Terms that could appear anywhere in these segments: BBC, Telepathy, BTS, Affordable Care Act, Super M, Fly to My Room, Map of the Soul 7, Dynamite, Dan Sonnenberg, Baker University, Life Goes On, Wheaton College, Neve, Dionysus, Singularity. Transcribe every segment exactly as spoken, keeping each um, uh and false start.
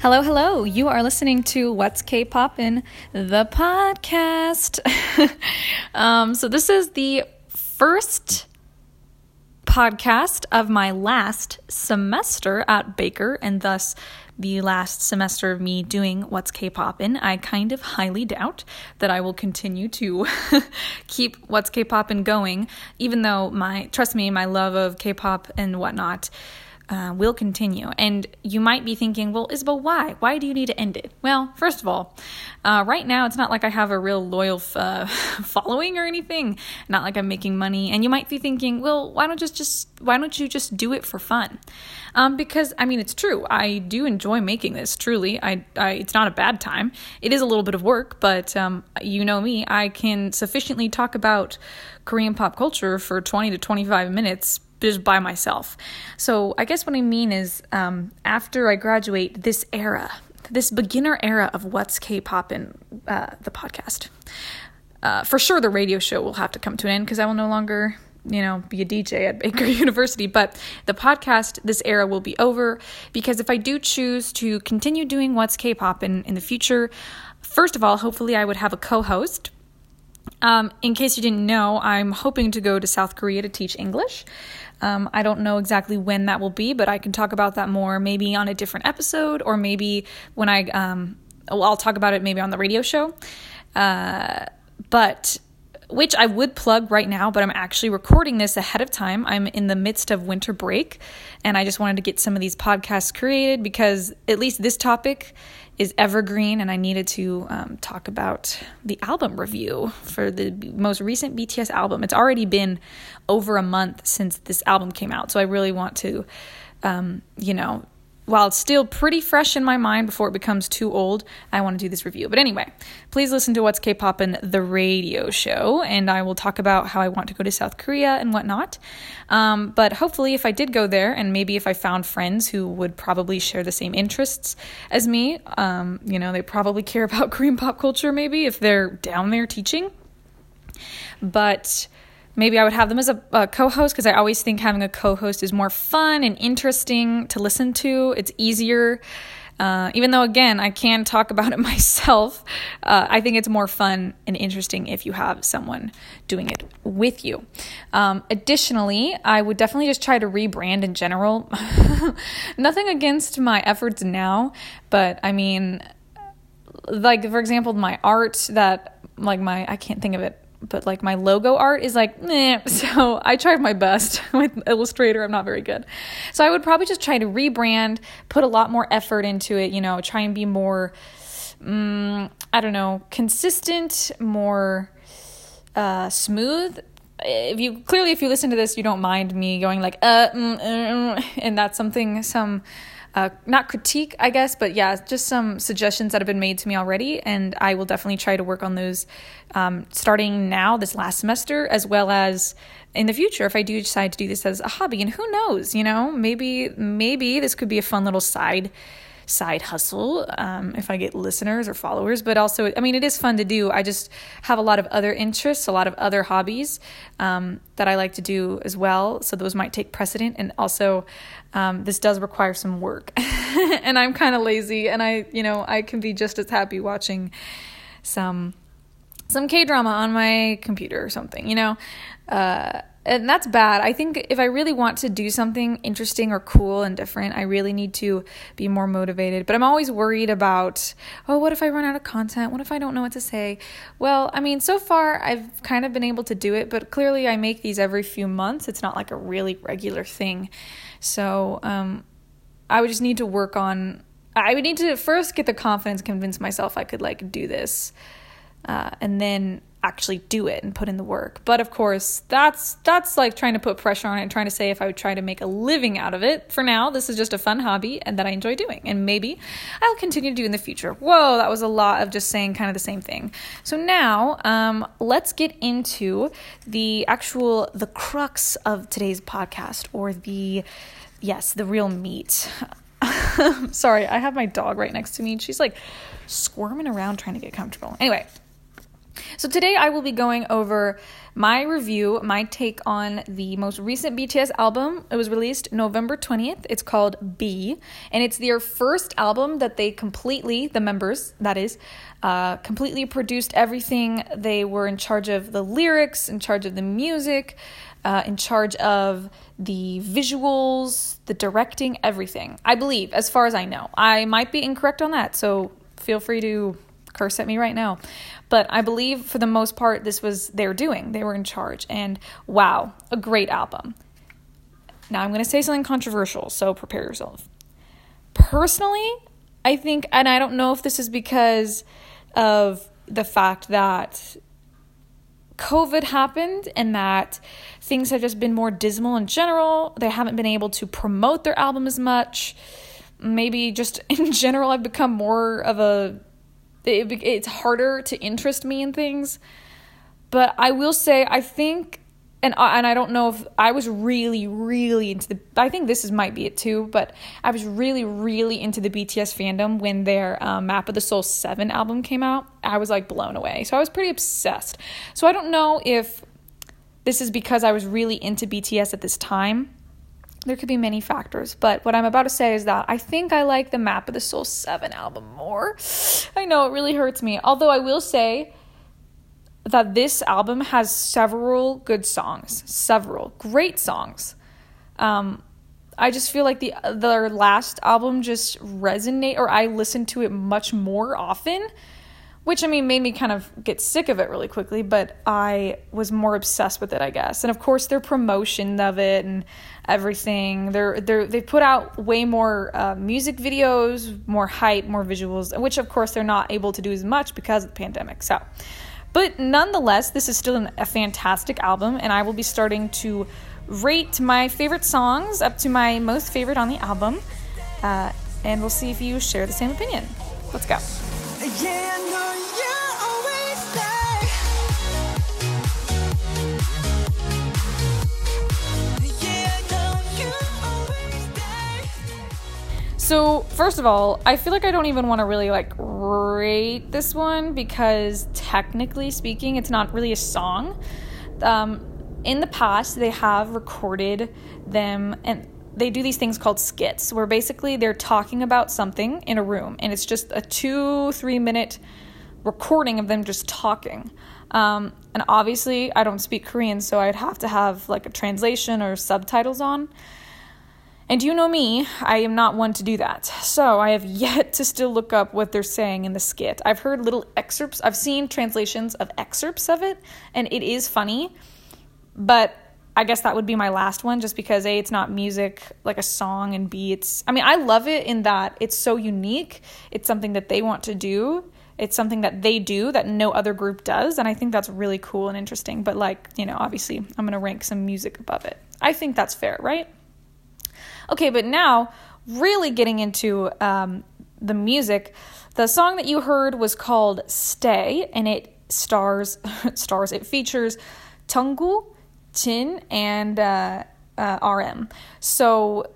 Hello, hello. You are listening to What's K-Poppin', the podcast. um, so this is the first podcast of my last semester at Baker, and thus the last semester of me doing What's K-Poppin'. I kind of highly doubt that I will continue to keep What's K-Poppin' going, even though my, trust me, my love of K-pop and whatnot Uh, will continue. And you might be thinking, well, Isabel, why? Why do you need to end it? Well, first of all, uh, right now, it's not like I have a real loyal f- uh, following or anything. Not like I'm making money. And you might be thinking, well, why don't just, just why don't you just do it for fun? Um, because, I mean, it's true. I do enjoy making this, truly. I, I it's not a bad time. It is a little bit of work, but um, you know me, I can sufficiently talk about Korean pop culture for twenty to twenty-five minutes just by myself. So I guess what I mean is um, after I graduate, this era, this beginner era of What's K-Poppin', uh, the podcast, uh, for sure the radio show will have to come to an end because I will no longer, you know, be a D J at Baker University, but the podcast, this era will be over because if I do choose to continue doing What's K-Poppin' in the future, first of all, hopefully I would have a co-host. Um, in case you didn't know, I'm hoping to go to South Korea to teach English. Um, I don't know exactly when that will be, but I can talk about that more maybe on a different episode, or maybe when I, um, I'll talk about it maybe on the radio show. Uh, but which I would plug right now, but I'm actually recording this ahead of time. I'm in the midst of winter break, and I just wanted to get some of these podcasts created because at least this topic is evergreen, and I needed to um, talk about the album review for the most recent B T S album. It's already been over a month since this album came out, so I really want to, um, you know, while it's still pretty fresh in my mind before it becomes too old, I want to do this review. But anyway, please listen to What's K-Poppin', the radio show, and I will talk about how I want to go to South Korea and whatnot. Um, but hopefully if I did go there, and maybe if I found friends who would probably share the same interests as me, um, you know, they probably care about Korean pop culture maybe if they're down there teaching. But maybe I would have them as a, a co-host because I always think having a co-host is more fun and interesting to listen to. It's easier. Uh, even though, again, I can talk about it myself, uh, I think it's more fun and interesting if you have someone doing it with you. Um, additionally, I would definitely just try to rebrand in general. Nothing against my efforts now, but I mean, like, for example, my art that, like my, I can't think of it. But like my logo art is like, meh. So I tried my best with Illustrator. I'm not very good. So I would probably just try to rebrand, put a lot more effort into it, you know, try and be more, um, I don't know, consistent, more uh, smooth. If you clearly, if you listen to this, you don't mind me going like, uh, mm, mm, and that's something, some, uh, not critique, I guess, but yeah, just some suggestions that have been made to me already. And I will definitely try to work on those, um, starting now this last semester, as well as in the future, if I do decide to do this as a hobby. And who knows, you know, maybe, maybe this could be a fun little side, side hustle. Um, if I get listeners or followers, but also, I mean, it is fun to do. I just have a lot of other interests, a lot of other hobbies, um, that I like to do as well. So those might take precedent. And also, um, this does require some work and I'm kind of lazy, and I, you know, I can be just as happy watching some, some K-drama on my computer or something, you know, uh, and that's bad. I think if I really want to do something interesting or cool and different, I really need to be more motivated. But I'm always worried about, oh, what if I run out of content? What if I don't know what to say? Well, I mean, so far I've kind of been able to do it, but clearly I make these every few months. It's not like a really regular thing. So um, I would just need to work on, I would need to first get the confidence, convince myself I could like do this, uh, and then actually do it and put in the work. But of course, that's that's like trying to put pressure on it and trying to say if I would try to make a living out of it. For now, this is just a fun hobby and that I enjoy doing, and maybe I'll continue to do in the future. Whoa, that was a lot of just saying kind of the same thing. So now um, let's get into the actual, the crux of today's podcast, or the, yes, the real meat. Sorry, I have my dog right next to me and she's like squirming around trying to get comfortable. Anyway, So today I will be going over my review, my take on the most recent B T S album. It was released November twentieth. It's called B, and it's their first album that they completely, the members, that is, uh, completely produced everything. They were in charge of the lyrics, in charge of the music, uh, in charge of the visuals, the directing, everything. I believe, as far as I know. I might be incorrect on that, so feel free to curse at me right now. But I believe for the most part, this was their doing. They were in charge. And wow, a great album. Now I'm going to say something controversial, so prepare yourself. Personally, I think, and I don't know if this is because of the fact that COVID happened and that things have just been more dismal in general. They haven't been able to promote their album as much. Maybe just in general, I've become more of a It, it's harder to interest me in things. But I will say, I think, and, and I don't know if I was really, really into the, I think this is might be it too, but I was really, really into the B T S fandom when their um, Map of the Soul seven album came out. I was like blown away. So I was pretty obsessed. So I don't know if this is because I was really into B T S at this time. There could be many factors, but what I'm about to say is that I think I like the Map of the Soul seven album more. I know it really hurts me. Although I will say that this album has several good songs, several great songs. Um, I just feel like the their last album just resonate, or I listened to it much more often, which, I mean, made me kind of get sick of it really quickly, but I was more obsessed with it, I guess. And of course, their promotion of it and everything. They're, they're, they put out way more uh, music videos, more hype, more visuals, which, of course, they're not able to do as much because of the pandemic. So, but nonetheless, this is still an, a fantastic album, and I will be starting to rate my favorite songs up to my most favorite on the album, uh, and we'll see if you share the same opinion. Let's go. Yeah, I know you're always there. Yeah, I know you're always there. So, first of all, I feel like I don't even want to really like rate this one because technically speaking, it's not really a song. Um, in the past, they have recorded them and they do these things called skits where basically they're talking about something in a room and it's just a two, three minute recording of them just talking. Um, and obviously I don't speak Korean, so I'd have to have like a translation or subtitles on. And you know me, I am not one to do that. So I have yet to still look up what they're saying in the skit. I've heard little excerpts. I've seen translations of excerpts of it and it is funny, but I guess that would be my last one just because A, it's not music, like a song, and B, it's, I mean, I love it in that it's so unique. It's something that they want to do. It's something that they do that no other group does. And I think that's really cool and interesting. But like, you know, obviously I'm going to rank some music above it. I think that's fair, right? Okay, but now really getting into um, the music. The song that you heard was called Stay, and it stars, stars, it features Jungkook, Jin, and uh, uh, R M. So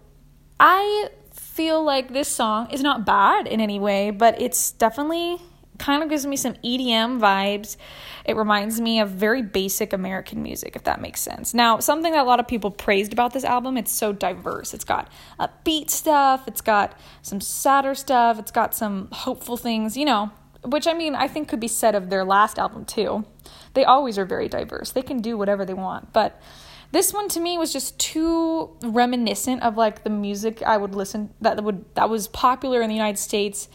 I feel like this song is not bad in any way, but it's definitely kind of gives me some E D M vibes. It reminds me of very basic American music, if that makes sense. Now, something that a lot of people praised about this album, it's so diverse. It's got upbeat stuff. It's got some sadder stuff. It's got some hopeful things, you know, which, I mean, I think could be said of their last album, too. They always are very diverse. They can do whatever they want. But this one, to me, was just too reminiscent of, like, the music I would listen that would that was popular in the United States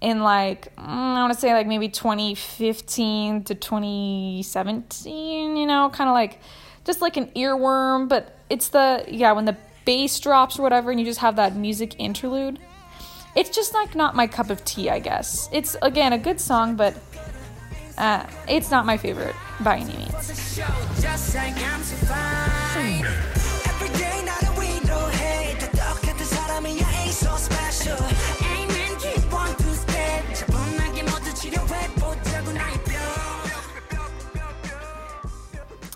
in, like, I want to say, like, maybe twenty fifteen to twenty seventeen, you know? Kind of like, just like an earworm. But it's the, yeah, when the bass drops or whatever and you just have that music interlude. It's just like not my cup of tea, I guess. It's, again, a good song, but uh, it's not my favorite by any means.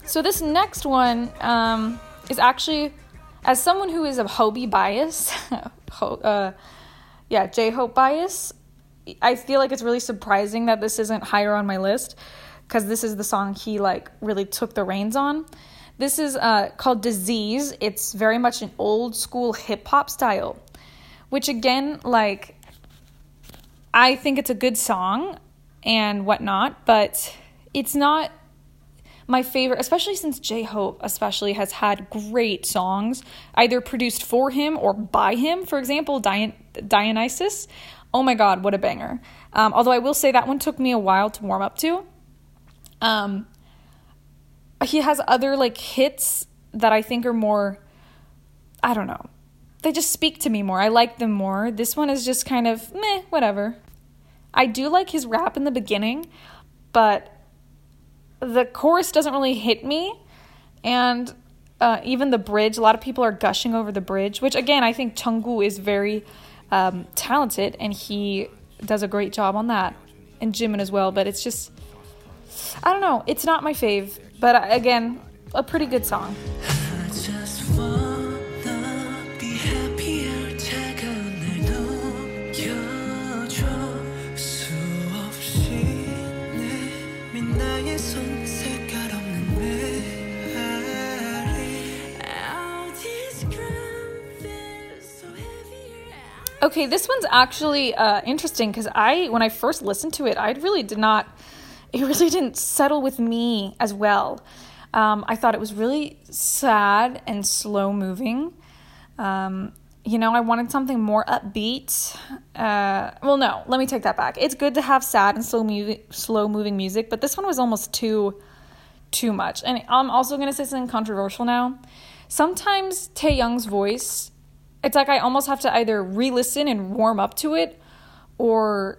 So this next one um, is actually, as someone who is of Hobi bias, uh, Yeah, J-Hope bias. I feel like it's really surprising that this isn't higher on my list because this is the song he like really took the reins on. This is uh, called Disease. It's very much an old school hip hop style, which again, like, I think it's a good song and whatnot, but it's not my favorite, especially since J-Hope especially has had great songs either produced for him or by him. For example, Dion- Dionysus. Oh my God, what a banger. Um, although I will say that one took me a while to warm up to. Um, he has other like hits that I think are more, I don't know. They just speak to me more. I like them more. This one is just kind of meh, whatever. I do like his rap in the beginning, but the chorus doesn't really hit me, and uh, even the bridge, a lot of people are gushing over the bridge, which again, I think Jungkook is very um, talented, and he does a great job on that, and Jimin as well, but it's just, I don't know, it's not my fave, but uh, again, a pretty good song. Okay, this one's actually uh, interesting because I, when I first listened to it, I really did not, it really didn't settle with me as well. Um, I thought it was really sad and slow moving. Um, you know, I wanted something more upbeat. Uh, well, no, let me take that back. It's good to have sad and slow mu- slow moving music, but this one was almost too, too much. And I'm also going to say something controversial now. Sometimes Taehyung's voice, it's like I almost have to either re-listen and warm up to it, or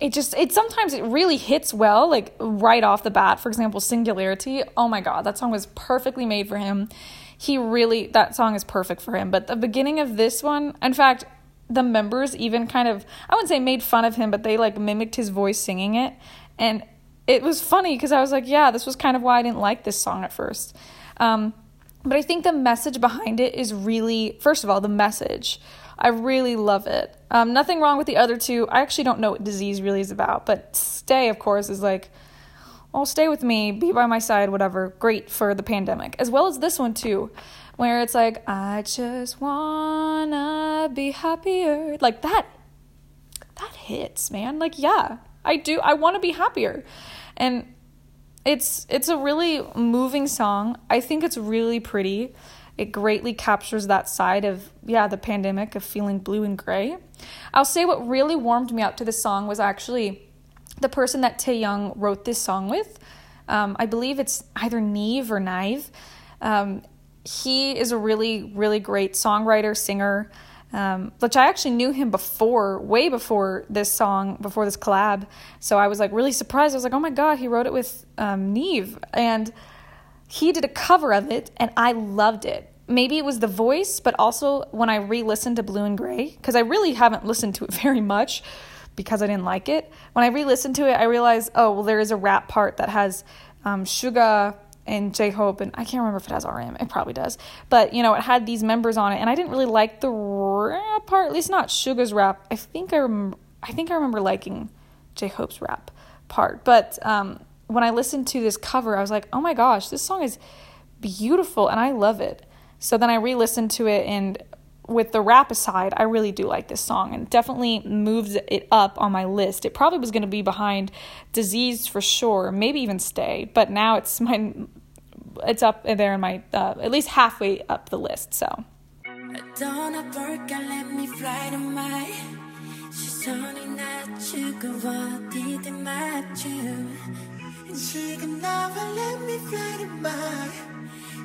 it just, it sometimes it really hits well, like right off the bat. For example, Singularity. Oh my God, that song was perfectly made for him. He really, that song is perfect for him. But the beginning of this one, in fact, the members even kind of, I wouldn't say made fun of him, but they like mimicked his voice singing it. And it was funny because I was like, yeah, this was kind of why I didn't like this song at first. Um, But I think the message behind it is really, first of all, the message. I really love it. Um, nothing wrong with the other two. I actually don't know what Disease really is about. But Stay, of course, is like, oh, stay with me, be by my side, whatever. Great for the pandemic. As well as this one, too, where it's like, I just wanna be happier. Like, that, that hits, man. Like, yeah, I do. I want to be happier. And It's it's a really moving song. I think it's really pretty. It greatly captures that side of, yeah, the pandemic, of feeling blue and gray. I'll say what really warmed me up to this song was actually the person that Taehyung wrote this song with. Um, I believe it's either Neve or Neve. Um, he is a really, really great songwriter, singer, Um, which I actually knew him before, way before this song, before this collab. So I was like really surprised. I was like, oh my God, he wrote it with um, Neve. And he did a cover of it, and I loved it. Maybe it was the voice, but also when I re-listened to Blue and Gray, because I really haven't listened to it very much because I didn't like it. When I re-listened to it, I realized, oh, well, there is a rap part that has um, Suga and J-Hope, and I can't remember if it has R M. It probably does. But, you know, it had these members on it, and I didn't really like the rap part, at least not Suga's rap. I think I, rem- I think I remember liking J-Hope's rap part. But um, when I listened to this cover, I was like, oh my gosh, this song is beautiful, and I love it. So then I re-listened to it, and with the rap aside, I really do like this song, and definitely moved it up on my list. It probably was going to be behind Disease for sure, maybe even Stay, but now it's my, it's up there in my, uh, at least halfway up the list, so. I don't have work, I let me fly to my, she's only not you, go on, didn't match you, and she can never let me fly to my,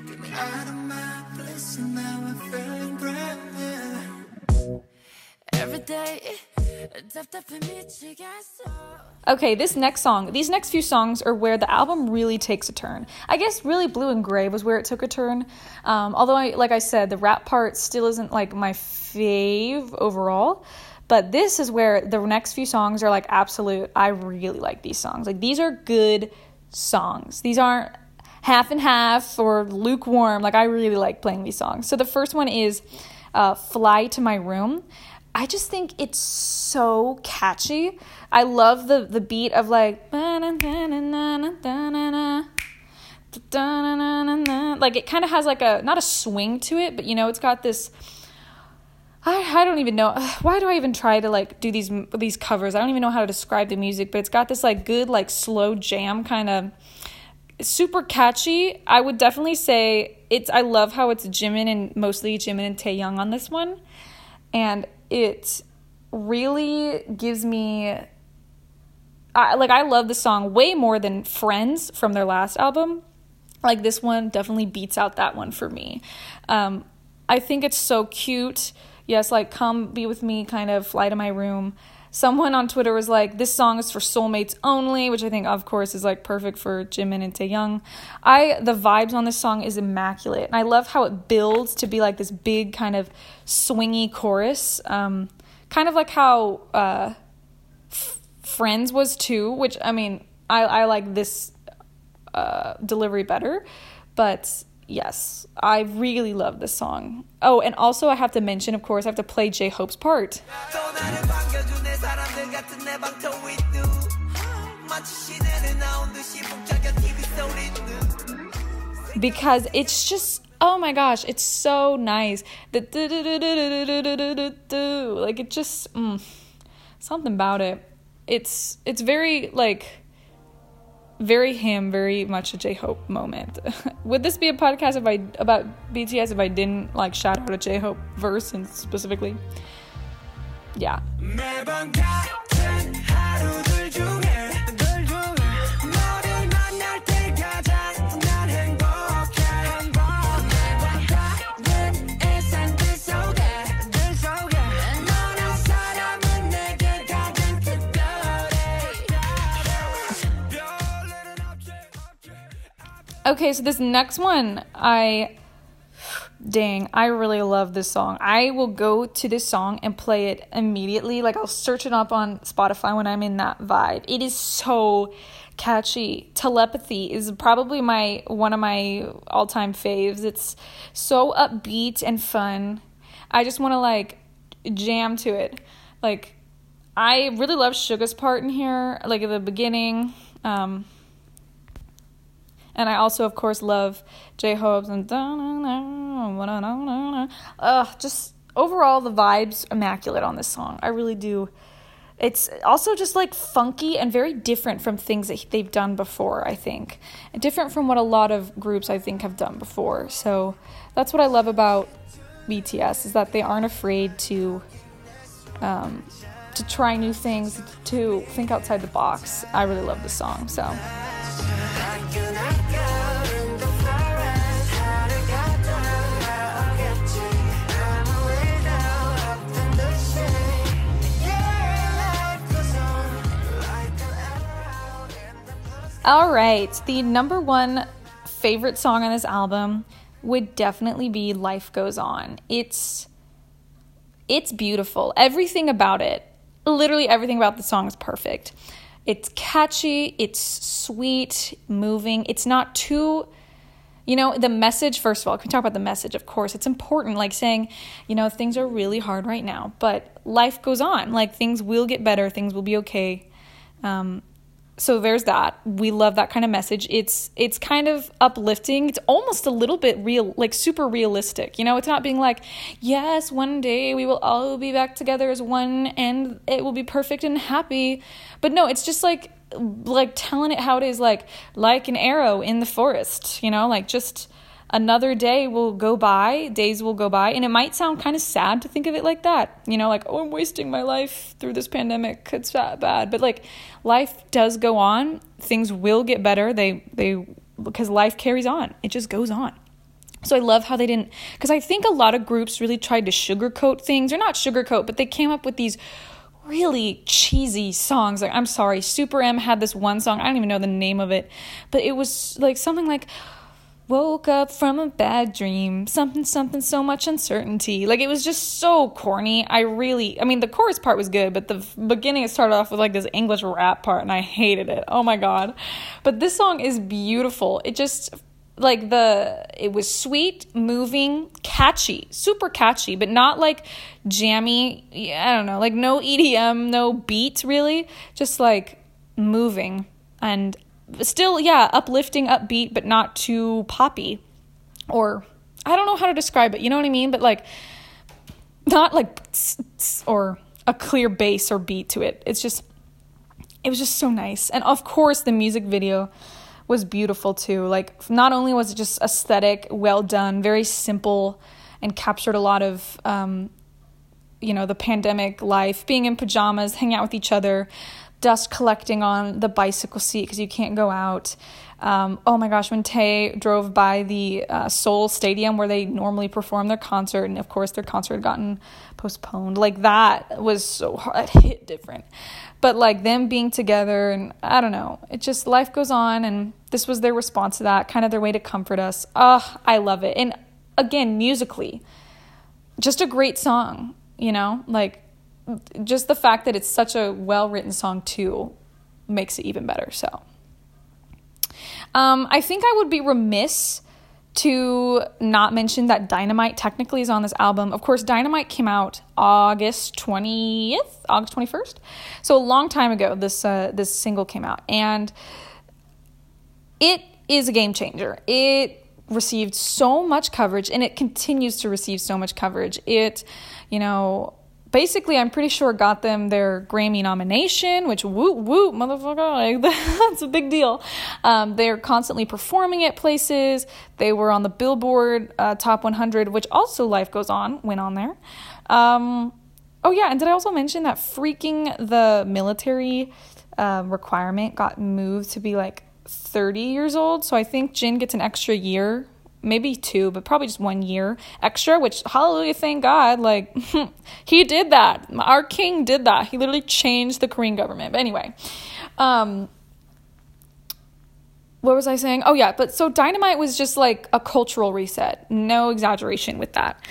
get me out of my place, and now I'm feeling brand new, every day, okay, this next song, these next few songs are where the album really takes a turn. I guess really Blue and Gray was where it took a turn. Um, although, I, like I said, the rap part still isn't like my fave overall. But this is where the next few songs are like absolute, I really like these songs. Like, these are good songs. These aren't half and half or lukewarm. Like, I really like playing these songs. So the first one is uh, Fly to My Room. I just think it's so catchy. I love the, the beat of like, like it kind of has like a, not a swing to it, but you know, it's got this, I, I don't even know, why do I even try to like do these, these covers? I don't even know how to describe the music, but it's got this like good, like slow jam kind of, super catchy. I would definitely say it's, I love how it's Jimin and mostly Jimin and Taehyung on this one. And it really gives me, I, like, I love the song way more than Friends from their last album. Like, this one definitely beats out that one for me. Um, I think it's so cute. Yes, like, come be with me, kind of fly to my room. Someone on Twitter was like, this song is for soulmates only, which I think, of course, is like perfect for Jimin and Taehyung. I, the vibes on this song is immaculate. And I love how it builds to be like this big kind of swingy chorus. Um, kind of like how uh, F- Friends was too, which, I mean, I, I like this uh, delivery better. But yes, I really love this song. Oh, and also I have to mention, of course, I have to play J-Hope's part. Because it's just, oh my gosh, it's so nice. Like it just, mm, something about it. It's it's very like, very him, very much a J-Hope moment. Would this be a podcast if I about B T S if I didn't like shout out a J-Hope verse and specifically? Yeah. Okay, so this next one, I, dang, I really love this song. I will go to this song and play it immediately. Like, I'll search it up on Spotify when I'm in that vibe. It is so catchy. Telepathy is probably my one of my all-time faves. It's so upbeat and fun. I just want to, like, jam to it. Like, I really love Suga's part in here, like, at the beginning. Um... And I also, of course, love J-Hope's and uh, just overall the vibes immaculate on this song. I really do. It's also just like funky and very different from things that they've done before, I think. Different from what a lot of groups, I think, have done before. So that's what I love about B T S is that they aren't afraid to um, to try new things, to think outside the box. I really love this song, so... All right, the number one favorite song on this album would definitely be Life Goes On. It's it's beautiful. Everything about it, literally everything about the song is perfect. It's catchy, it's sweet, moving. It's not too, you know, the message, first of all, can we talk about the message? Of course, it's important, like saying, you know, things are really hard right now, but life goes on. Like, things will get better, things will be okay. Um So there's that. We love that kind of message. It's it's kind of uplifting. It's almost a little bit real, like super realistic. You know, it's not being like, yes, one day we will all be back together as one and it will be perfect and happy. But no, it's just like like telling it how it is, like like an arrow in the forest, you know, like just another day will go by, days will go by, and it might sound kind of sad to think of it like that, you know, like, oh, I'm wasting my life through this pandemic, it's that bad, but, like, life does go on, things will get better, they, they, because life carries on, it just goes on. So I love how they didn't, because I think a lot of groups really tried to sugarcoat things, or not sugarcoat, but they came up with these really cheesy songs. Like, I'm sorry, Super M had this one song, I don't even know the name of it, but it was, like, something like, woke up from a bad dream, something, something, so much uncertainty. Like, it was just so corny. I really, I mean, the chorus part was good, but the beginning, it started off with, like, this English rap part, and I hated it. Oh, my God. But this song is beautiful. It just like the, it was sweet, moving, catchy, super catchy, but not like jammy. I don't know, like no E D M, no beat really, just like moving and still, yeah, uplifting, upbeat, but not too poppy, or I don't know how to describe it. You know what I mean? But like, not like or a clear bass or beat to it. It's just, it was just so nice. And of course, the music video was beautiful too. Like, not only was it just aesthetic, well done, very simple, and captured a lot of, um, you know, the pandemic life, being in pajamas, hanging out with each other, dust collecting on the bicycle seat because you can't go out. Um, oh my gosh, when Tay drove by the uh, Seoul Stadium where they normally perform their concert, and of course their concert had gotten postponed, like that was so hard, it hit different. But like them being together, and I don't know, it just, life goes on, and this was their response to that, kind of their way to comfort us. Oh, I love it. And again, musically, just a great song, you know, like just the fact that it's such a well-written song too makes it even better, so. Um, I think I would be remiss to not mention that Dynamite technically is on this album. Of course, Dynamite came out August twentieth, August twenty-first. So a long time ago, this uh, this single came out. And it is a game changer. It received so much coverage, and it continues to receive so much coverage. It, you know, basically, I'm pretty sure got them their Grammy nomination, which woot woot, motherfucker, like, that's a big deal. Um, they're constantly performing at places. They were on the Billboard uh, Top one hundred, which also Life Goes On went on there. Um, oh yeah, and did I also mention that freaking the military uh, requirement got moved to be like thirty years old? So I think Jin gets an extra year. Maybe two, but probably just one year extra, which, hallelujah, thank God, like, he did that. Our king did that. He literally changed the Korean government. But anyway, um, what was I saying? Oh, yeah, but so Dynamite was just, like, a cultural reset. No exaggeration with that.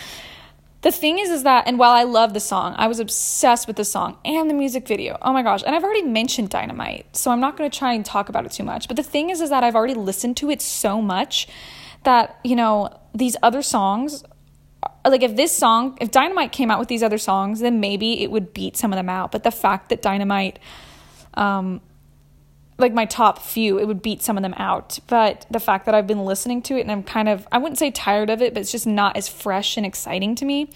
The thing is, is that, and while I love the song, I was obsessed with the song and the music video. Oh my gosh. And I've already mentioned Dynamite, so I'm not going to try and talk about it too much. But the thing is, is that I've already listened to it so much that, you know, these other songs, like if this song, if Dynamite came out with these other songs, then maybe it would beat some of them out. But the fact that Dynamite, um, like my top few, it would beat some of them out. But the fact that I've been listening to it and I'm kind of, I wouldn't say tired of it, but it's just not as fresh and exciting to me.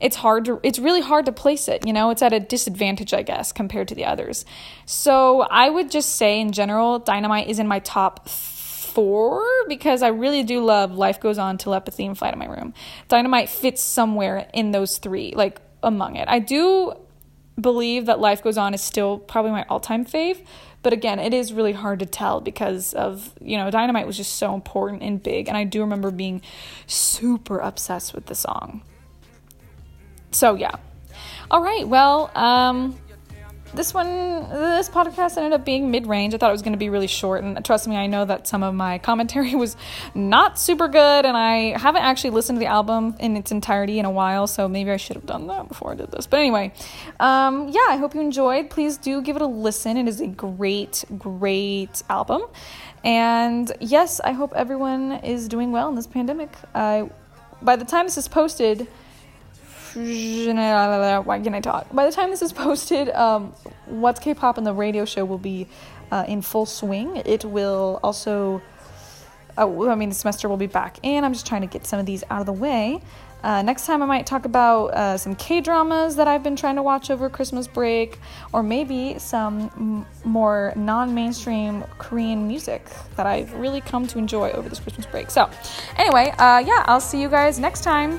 It's hard to, it's really hard to place it, you know, it's at a disadvantage, I guess, compared to the others. So I would just say in general, Dynamite is in my top three. Four, because I really do love Life Goes On, Telepathy, and Fly to My Room. Dynamite fits somewhere in those three, like among it. I do believe that Life Goes On is still probably my all-time fave, but again, it is really hard to tell because of, you know, Dynamite was just so important and big, and I do remember being super obsessed with the song. So yeah. All right, well, um... This one, this podcast ended up being mid-range. I thought it was going to be really short, and trust me, I know that some of my commentary was not super good, and I haven't actually listened to the album in its entirety in a while, so maybe I should have done that before I did this. But anyway, um, yeah, I hope you enjoyed. Please do give it a listen. It is a great, great album, and yes, I hope everyone is doing well in this pandemic. I, by the time this is posted... Why can I talk? By the time this is posted, um, What's K-Pop and the radio show will be uh, in full swing. It will also, oh, I mean, the semester will be back, and I'm just trying to get some of these out of the way. Uh, next time I might talk about uh, some K-dramas that I've been trying to watch over Christmas break, or maybe some m- more non-mainstream Korean music that I've really come to enjoy over this Christmas break. So anyway, uh, yeah, I'll see you guys next time.